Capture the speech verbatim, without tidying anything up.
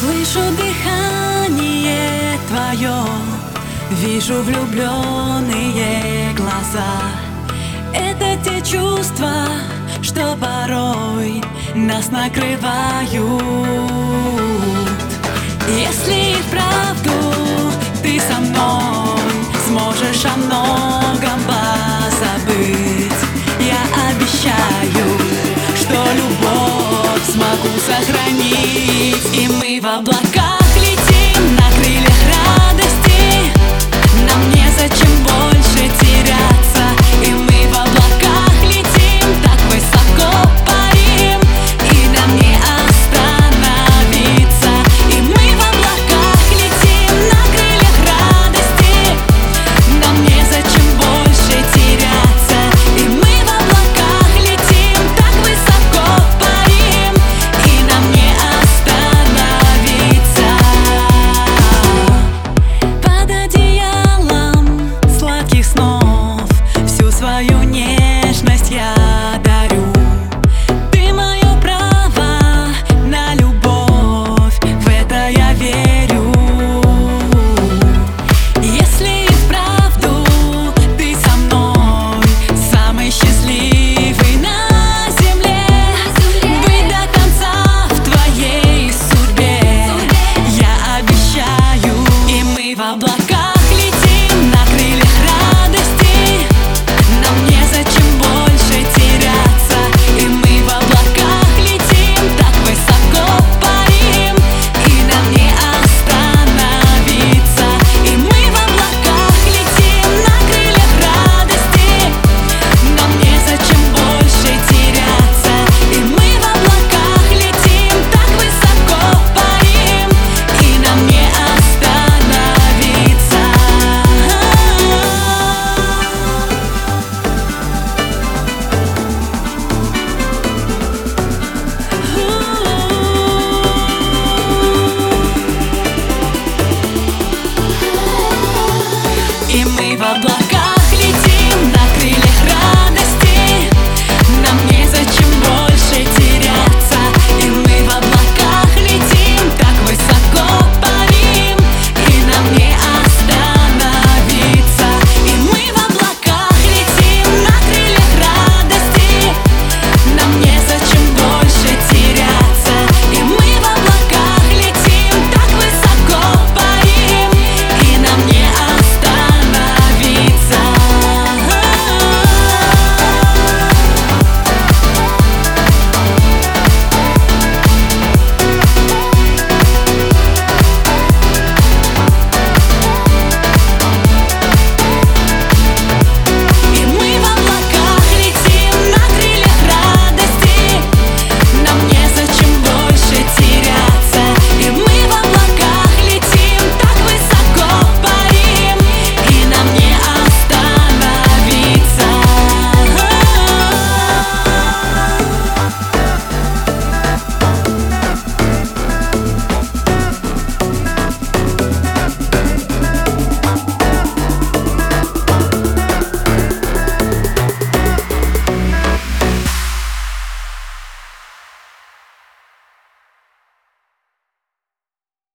Слышу дыхание твое, вижу влюбленные глаза. Это те чувства, что порой нас накрывают. Если вправду ты со мной, сможешь о многом позабыть. Я обещаю, что любовь смогу сохранить. И мы в облаках летим на крыльях радости. Нам незачем